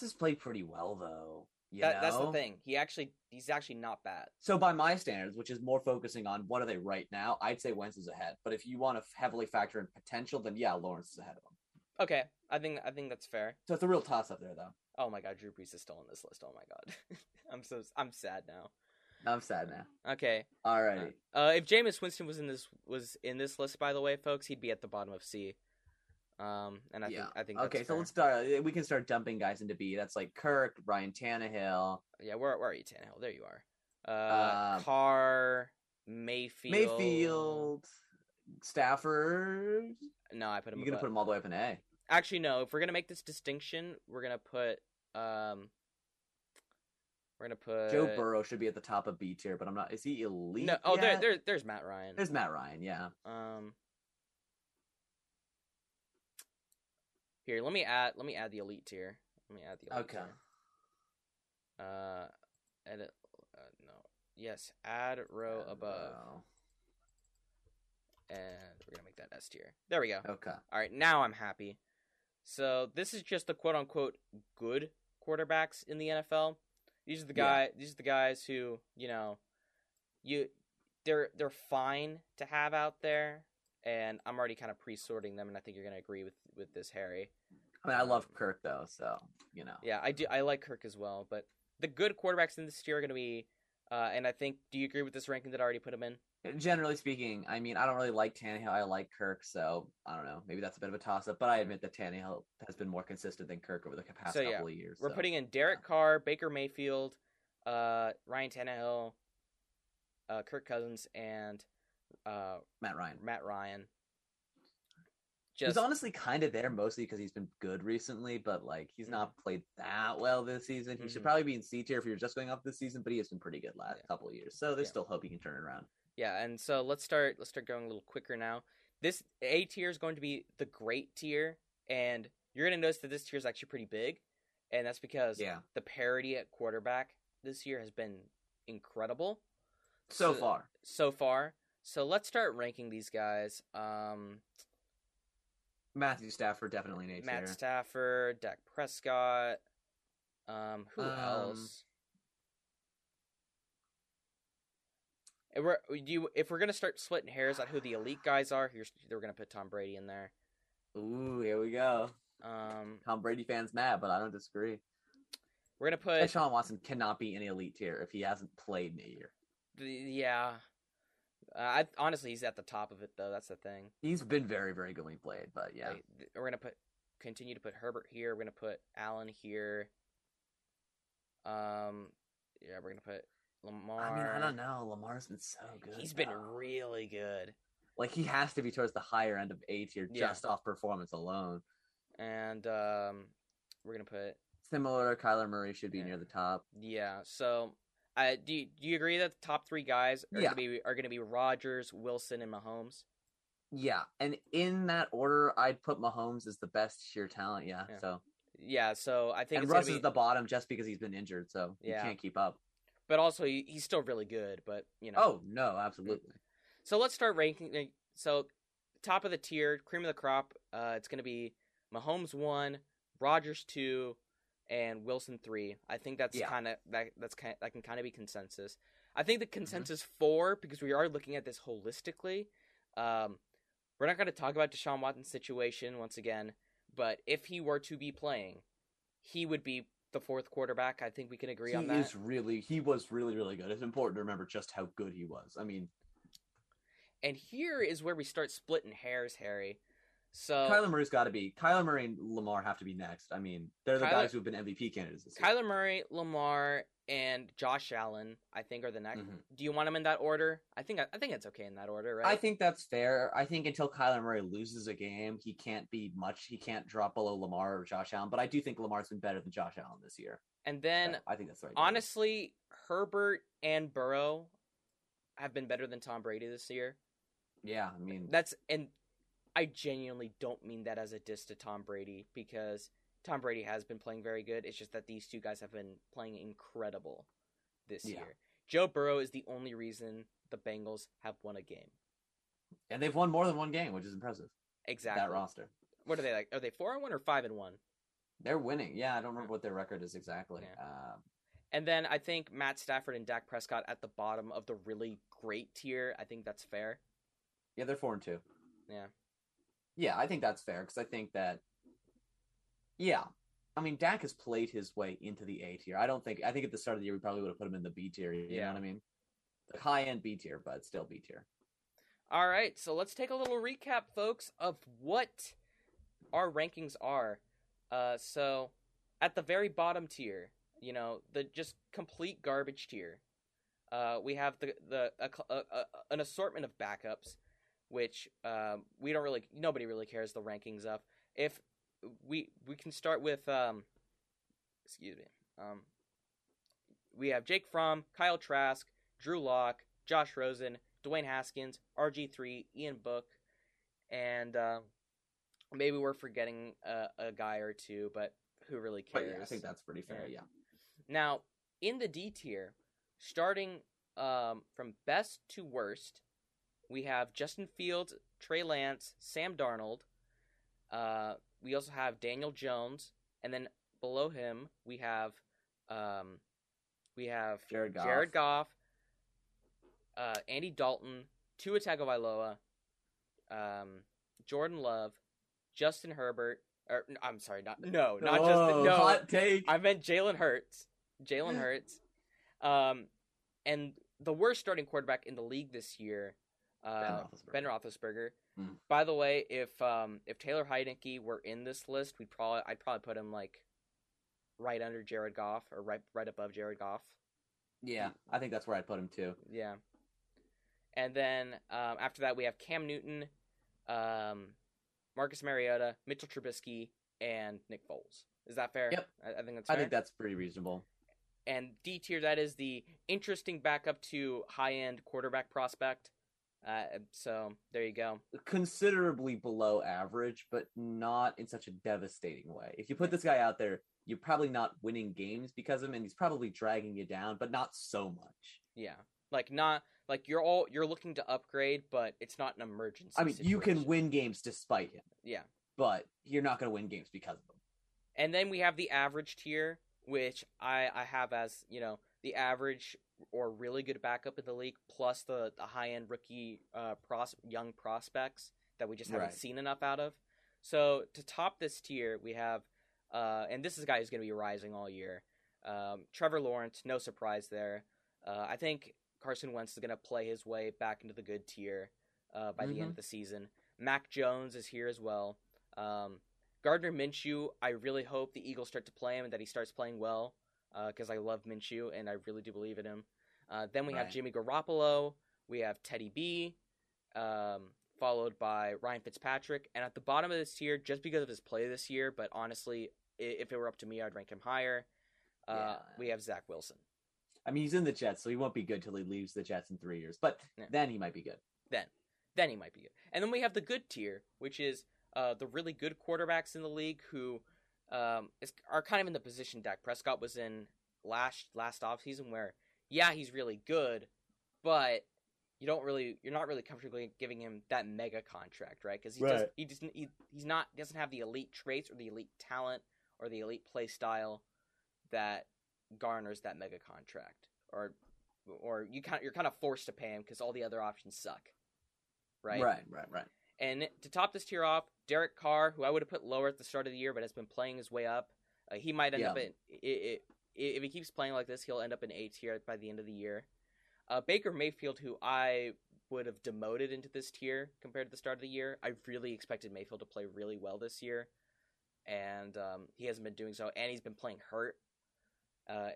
has played pretty well though. That's the thing. He's actually not bad. So by my standards, which is more focusing on what are they right now, I'd say Wentz is ahead. But if you want to heavily factor in potential, then yeah, Lawrence is ahead of him. Okay, I think that's fair. So it's a real toss up there, though. Oh my God, Drew Brees is still on this list. Oh my God, I'm sad now. I'm sad now. Okay. Alrighty. If Jameis Winston was in this list, by the way, folks, he'd be at the bottom of C. And I think. Okay, that's fair. So let's start. We can start dumping guys into B. That's like Kirk, Ryan Tannehill. Yeah, where are you, Tannehill? There you are. Carr, Mayfield, Stafford. No, I put him. You're gonna put him all the way up in A. Actually, no. If we're gonna make this distinction, we're gonna put Joe Burrow should be at the top of B tier, but I'm not. Is he elite? No. Oh, yet? There's Matt Ryan. There's Matt Ryan. Yeah. Here, let me add the elite tier. Okay. Tier. Edit. No. Yes. Add row above. Row. And we're gonna make that S tier. There we go. Okay. All right. Now I'm happy. So this is just the quote unquote good quarterbacks in the NFL. These are the guys who, you know, they're fine to have out there, and I'm already kind of pre-sorting them, and I think you're gonna agree with this, Harry. I mean, I love Kirk though, so you know. Yeah, I do. I like Kirk as well, but the good quarterbacks in this tier are gonna be, and I think. Do you agree with this ranking that I already put them in? Generally speaking, I mean, I don't really like Tannehill. I like Kirk, so I don't know. Maybe that's a bit of a toss-up, but I admit that Tannehill has been more consistent than Kirk over the past couple of years. We're putting in Derek Carr, Baker Mayfield, Ryan Tannehill, Kirk Cousins, and Matt Ryan. He's honestly kind of there mostly because he's been good recently, but like he's not played that well this season. He should probably be in C tier if you're just going off this season, but he has been pretty good last couple of years, so there's still hope he can turn it around. Yeah, and so let's start going a little quicker now. This A tier is going to be the great tier, and you're going to notice that this tier is actually pretty big, and that's because the parity at quarterback this year has been incredible. So far. So let's start ranking these guys. Matthew Stafford, definitely an A tier. Matt Stafford, Dak Prescott, who else? If we're going to start splitting hairs on who the elite guys are, we're going to put Tom Brady in there. Ooh, here we go. Tom Brady fans mad, but I don't disagree. We're going to put... Deshaun Watson cannot be in elite tier if he hasn't played in a year. Yeah. Honestly, he's at the top of it, though. That's the thing. He's been very, very good when he played, but yeah. We're going to continue to put Herbert here. We're going to put Allen here. We're going to put... Lamar. I mean, I don't know. Lamar's been so good. He's been really good. Like, he has to be towards the higher end of A tier just off performance alone. And we're going to put... Similar, Kyler Murray should be near the top. Yeah, so do you agree that the top three guys are going to be Rodgers, Wilson, and Mahomes? Yeah, and in that order, I'd put Mahomes as the best sheer talent, so... Yeah, so I think... And Russ is the bottom just because he's been injured, so he can't keep up. But also, he's still really good, but, you know. Oh, no, absolutely. So let's start ranking. So top of the tier, cream of the crop, it's going to be Mahomes 1, Rodgers 2, and Wilson 3. I think that can kind of be consensus. I think the consensus 4, because we are looking at this holistically, we're not going to talk about Deshaun Watson's situation once again, but if he were to be playing, he would be the fourth quarterback. I think we can agree on that. He was really, really good. It's important to remember just how good he was. I mean, and here is where we start splitting hairs, Harry. So Kyler Murray and Lamar have to be next. I mean, they're the guys who've been MVP candidates this year. Kyler Murray, Lamar, and Josh Allen, I think, are the next. Do you want them in that order? I think it's okay in that order, right? I think that's fair. I think until Kyler Murray loses a game, he can't be much. He can't drop below Lamar or Josh Allen. But I do think Lamar's been better than Josh Allen this year. And then so I think that's right. Honestly, Herbert and Burrow have been better than Tom Brady this year. Yeah, I mean and I genuinely don't mean that as a diss to Tom Brady, because Tom Brady has been playing very good. It's just that these two guys have been playing incredible this year. Joe Burrow is the only reason the Bengals have won a game. And they've won more than one game, which is impressive. Exactly. That roster. What are they like? Are they 4-1 or 5-1? They're winning. Yeah, I don't remember what their record is exactly. Yeah. And then I think Matt Stafford and Dak Prescott at the bottom of the really great tier. I think that's fair. Yeah, they're 4-2. Yeah. Yeah, I think that's fair, because I think that Yeah. I mean, Dak has played his way into the A tier. I think at the start of the year, we probably would have put him in the B tier. You know what I mean? The high end B tier, but still B tier. All right. So let's take a little recap, folks, of what our rankings are. So at the very bottom tier, you know, the just complete garbage tier, we have an assortment of backups, which nobody really cares the rankings of. If we can start with we have Jake Fromm, Kyle Trask, Drew Locke, Josh Rosen, Dwayne Haskins, RG3, Ian Book, and maybe we're forgetting a guy or two, but who really cares? Yeah, I think that's pretty fair. Yeah. Now in the D tier, starting from best to worst, we have Justin Fields, Trey Lance, Sam Darnold. We also have Daniel Jones, and then below him we have Jared Goff, Andy Dalton, Tua Tagovailoa, Jordan Love, Justin Herbert. Hot take. I meant Jalen Hurts. And the worst starting quarterback in the league this year, Ben Roethlisberger. By the way, if Taylor Heinicke were in this list, I'd probably put him like right under Jared Goff or right above Jared Goff. Yeah, I think that's where I'd put him too. Yeah, and then after that we have Cam Newton, Marcus Mariota, Mitchell Trubisky, and Nick Foles. Is that fair? Yep, I think that's fair. I think that's pretty reasonable. And D tier, that is the interesting backup to high end quarterback prospect. So there you go. Considerably below average, but not in such a devastating way. If you put this guy out there, you're probably not winning games because of him, and he's probably dragging you down, but not so much. Yeah, like not like you're looking to upgrade, but it's not an emergency. I mean, situation. You can win games despite him. Yeah, but you're not going to win games because of him. And then we have the average tier, which I have as the average or really good backup in the league, plus the high-end rookie young prospects that we just haven't seen enough out of. So to top this tier, we have, and this is a guy who's going to be rising all year, Trevor Lawrence, no surprise there. I think Carson Wentz is going to play his way back into the good tier by the end of the season. Mac Jones is here as well. Gardner Minshew, I really hope the Eagles start to play him and that he starts playing well, because I love Minshew, and I really do believe in him. Then we have Jimmy Garoppolo. We have Teddy B, followed by Ryan Fitzpatrick. And at the bottom of this tier, just because of his play this year, but honestly, if it were up to me, I'd rank him higher. We have Zach Wilson. I mean, he's in the Jets, so he won't be good till he leaves the Jets in 3 years. But then he might be good. Then he might be good. And then we have the good tier, which is the really good quarterbacks in the league who – are kind of in the position Dak Prescott was in last offseason, where he's really good, but you're not really comfortably giving him that mega contract, right? Because he doesn't have the elite traits or the elite talent or the elite play style that garners that mega contract, or you're kind of forced to pay him because all the other options suck, right? Right. And to top this tier off, Derek Carr, who I would have put lower at the start of the year, but has been playing his way up. He might end up in if he keeps playing like this, he'll end up in A tier by the end of the year. Baker Mayfield, who I would have demoted into this tier compared to the start of the year. I really expected Mayfield to play really well this year, and he hasn't been doing so. And he's been playing hurt.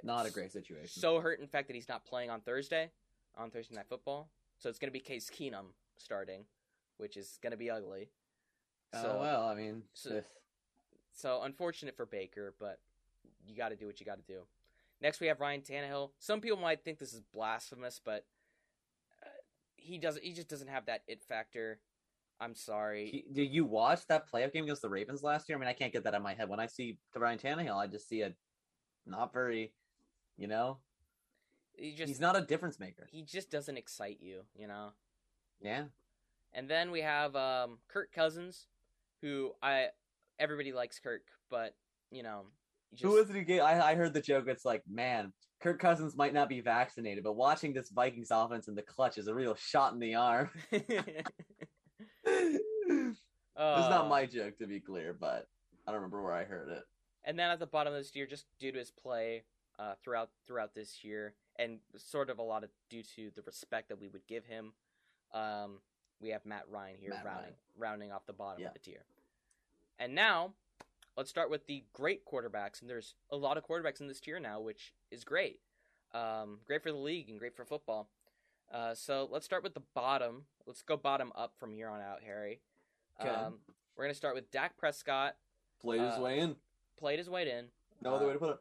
Not a great situation. So hurt, in fact, that he's not playing on Thursday Night Football. So it's going to be Case Keenum starting, which is going to be ugly. So, so unfortunate for Baker, but you got to do what you got to do. Next, we have Ryan Tannehill. Some people might think this is blasphemous, but he just doesn't have that it factor. I'm sorry. Did you watch that playoff game against the Ravens last year? I mean, I can't get that out of my head. When I see Ryan Tannehill, I just see a not very, he's not a difference maker. He just doesn't excite you, Yeah. And then we have Kirk Cousins, who everybody likes Kirk, but who is it who gave? I heard the joke. It's like, man, Kirk Cousins might not be vaccinated, but watching this Vikings offense in the clutch is a real shot in the arm. It's not my joke, to be clear, but I don't remember where I heard it. And then at the bottom of this year, just due to his play throughout this year, and sort of a lot of due to the respect that we would give him, we have Matt Ryan here, rounding off the bottom of the tier. And now, let's start with the great quarterbacks, and there's a lot of quarterbacks in this tier now, which is great. Great for the league and great for football. So let's start with the bottom. Let's go bottom up from here on out, Harry. Okay. We're going to start with Dak Prescott. Played his way in. No other way to put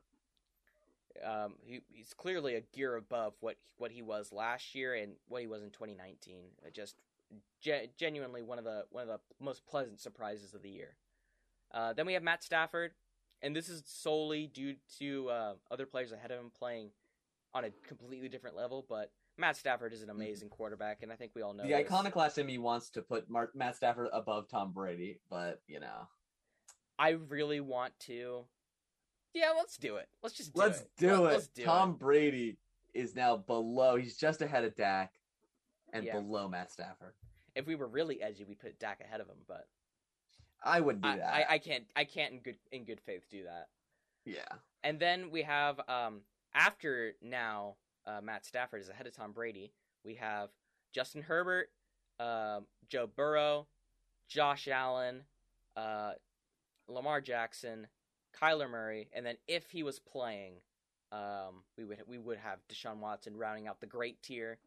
it. He's clearly a gear above what he was last year and what he was in 2019. Just genuinely one of the most pleasant surprises of the year. Then we have Matt Stafford, and this is solely due to other players ahead of him playing on a completely different level, but Matt Stafford is an amazing quarterback, and I think we all know the iconoclast in me wants to put Matt Stafford above Tom Brady, but, you know. I really want to. Yeah, let's do it. Let's do it. Tom Brady is now below. He's just ahead of Dak and below Matt Stafford. If we were really edgy, we'd put Dak ahead of him, but I wouldn't do that. I can't in good faith do that. Yeah. And then we have after now Matt Stafford is ahead of Tom Brady, we have Justin Herbert, Joe Burrow, Josh Allen, Lamar Jackson, Kyler Murray, and then if he was playing, we would have Deshaun Watson rounding out the great tier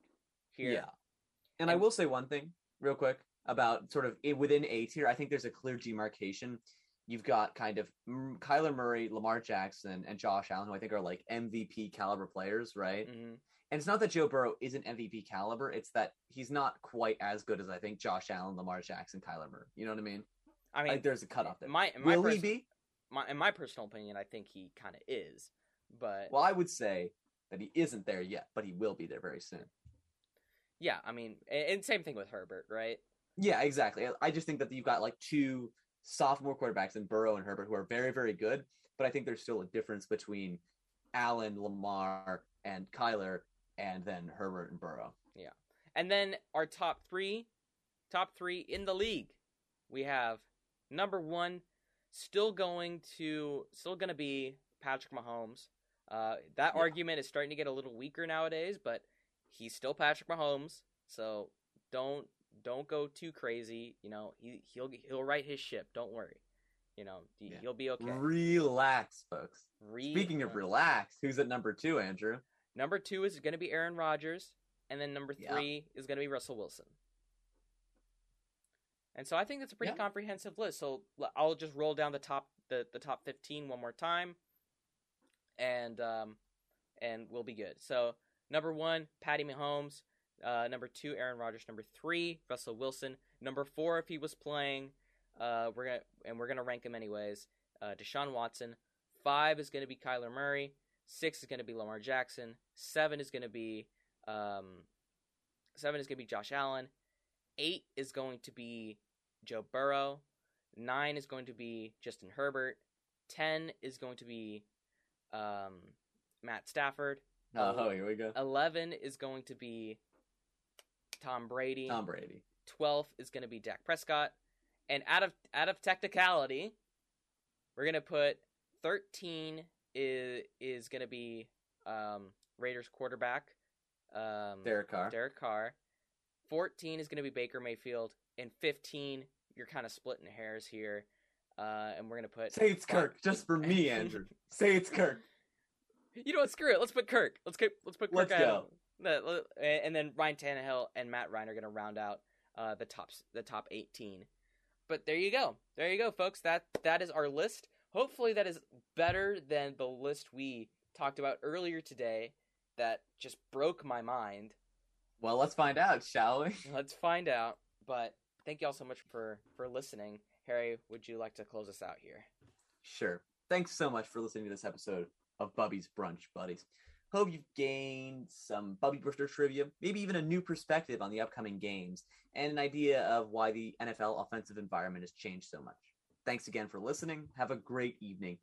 here. Yeah. And I will say one thing real quick about sort of within A tier. I think there's a clear demarcation. You've got kind of Kyler Murray, Lamar Jackson, and Josh Allen, who I think are like MVP caliber players, right? Mm-hmm. And it's not that Joe Burrow isn't MVP caliber. It's that he's not quite as good as I think Josh Allen, Lamar Jackson, Kyler Murray. You know what I mean? I think there's a cutoff there. In my personal opinion, I think he kind of is. But well, I would say that he isn't there yet, but he will be there very soon. Yeah, I mean, and same thing with Herbert, right? Yeah, exactly. I just think that you've got like two sophomore quarterbacks in Burrow and Herbert who are very, very good, but I think there's still a difference between Allen, Lamar, and Kyler, and then Herbert and Burrow. Yeah. And then our top three in the league, we have number one, still going to be Patrick Mahomes. That argument is starting to get a little weaker nowadays, but he's still Patrick Mahomes, so don't go too crazy. You know, he'll right his ship. Don't worry. You know, he'll be okay. Relax, folks. Speaking of relax, who's at number two, Andrew? Number two is going to be Aaron Rodgers, and then number three is going to be Russell Wilson. And so I think that's a pretty comprehensive list. So I'll just roll down the top 15 one more time, and we'll be good. So number one, Patty Mahomes. Number two, Aaron Rodgers. Number three, Russell Wilson. Number four, if he was playing, we're gonna rank him anyways. Deshaun Watson. Five is gonna be Kyler Murray. Six is gonna be Lamar Jackson. Seven is gonna be Josh Allen. Eight is going to be Joe Burrow. Nine is going to be Justin Herbert. 10 is going to be Matt Stafford. Oh, here we go. 11 is going to be Tom Brady. 12th is going to be Dak Prescott, and out of technicality, we're going to put 13 is going to be Raiders quarterback Derek Carr. 14 is going to be Baker Mayfield, and 15 you're kind of splitting hairs here, and we're going to put Kirk just for me, Andrew. Say it's Kirk. You know what? Screw it. Let's put Kirk. Let's put Kirk out. And then Ryan Tannehill and Matt Ryan are going to round out the top 18. But there you go. There you go, folks. That is our list. Hopefully that is better than the list we talked about earlier today that just broke my mind. Well, let's find out, shall we? Let's find out. But thank you all so much for listening. Harry, would you like to close us out here? Sure. Thanks so much for listening to this episode of Bubby's Brunch Buddies. Hope you've gained some Bubby Brister trivia, maybe even a new perspective on the upcoming games, and an idea of why the NFL offensive environment has changed so much. Thanks again for listening. Have a great evening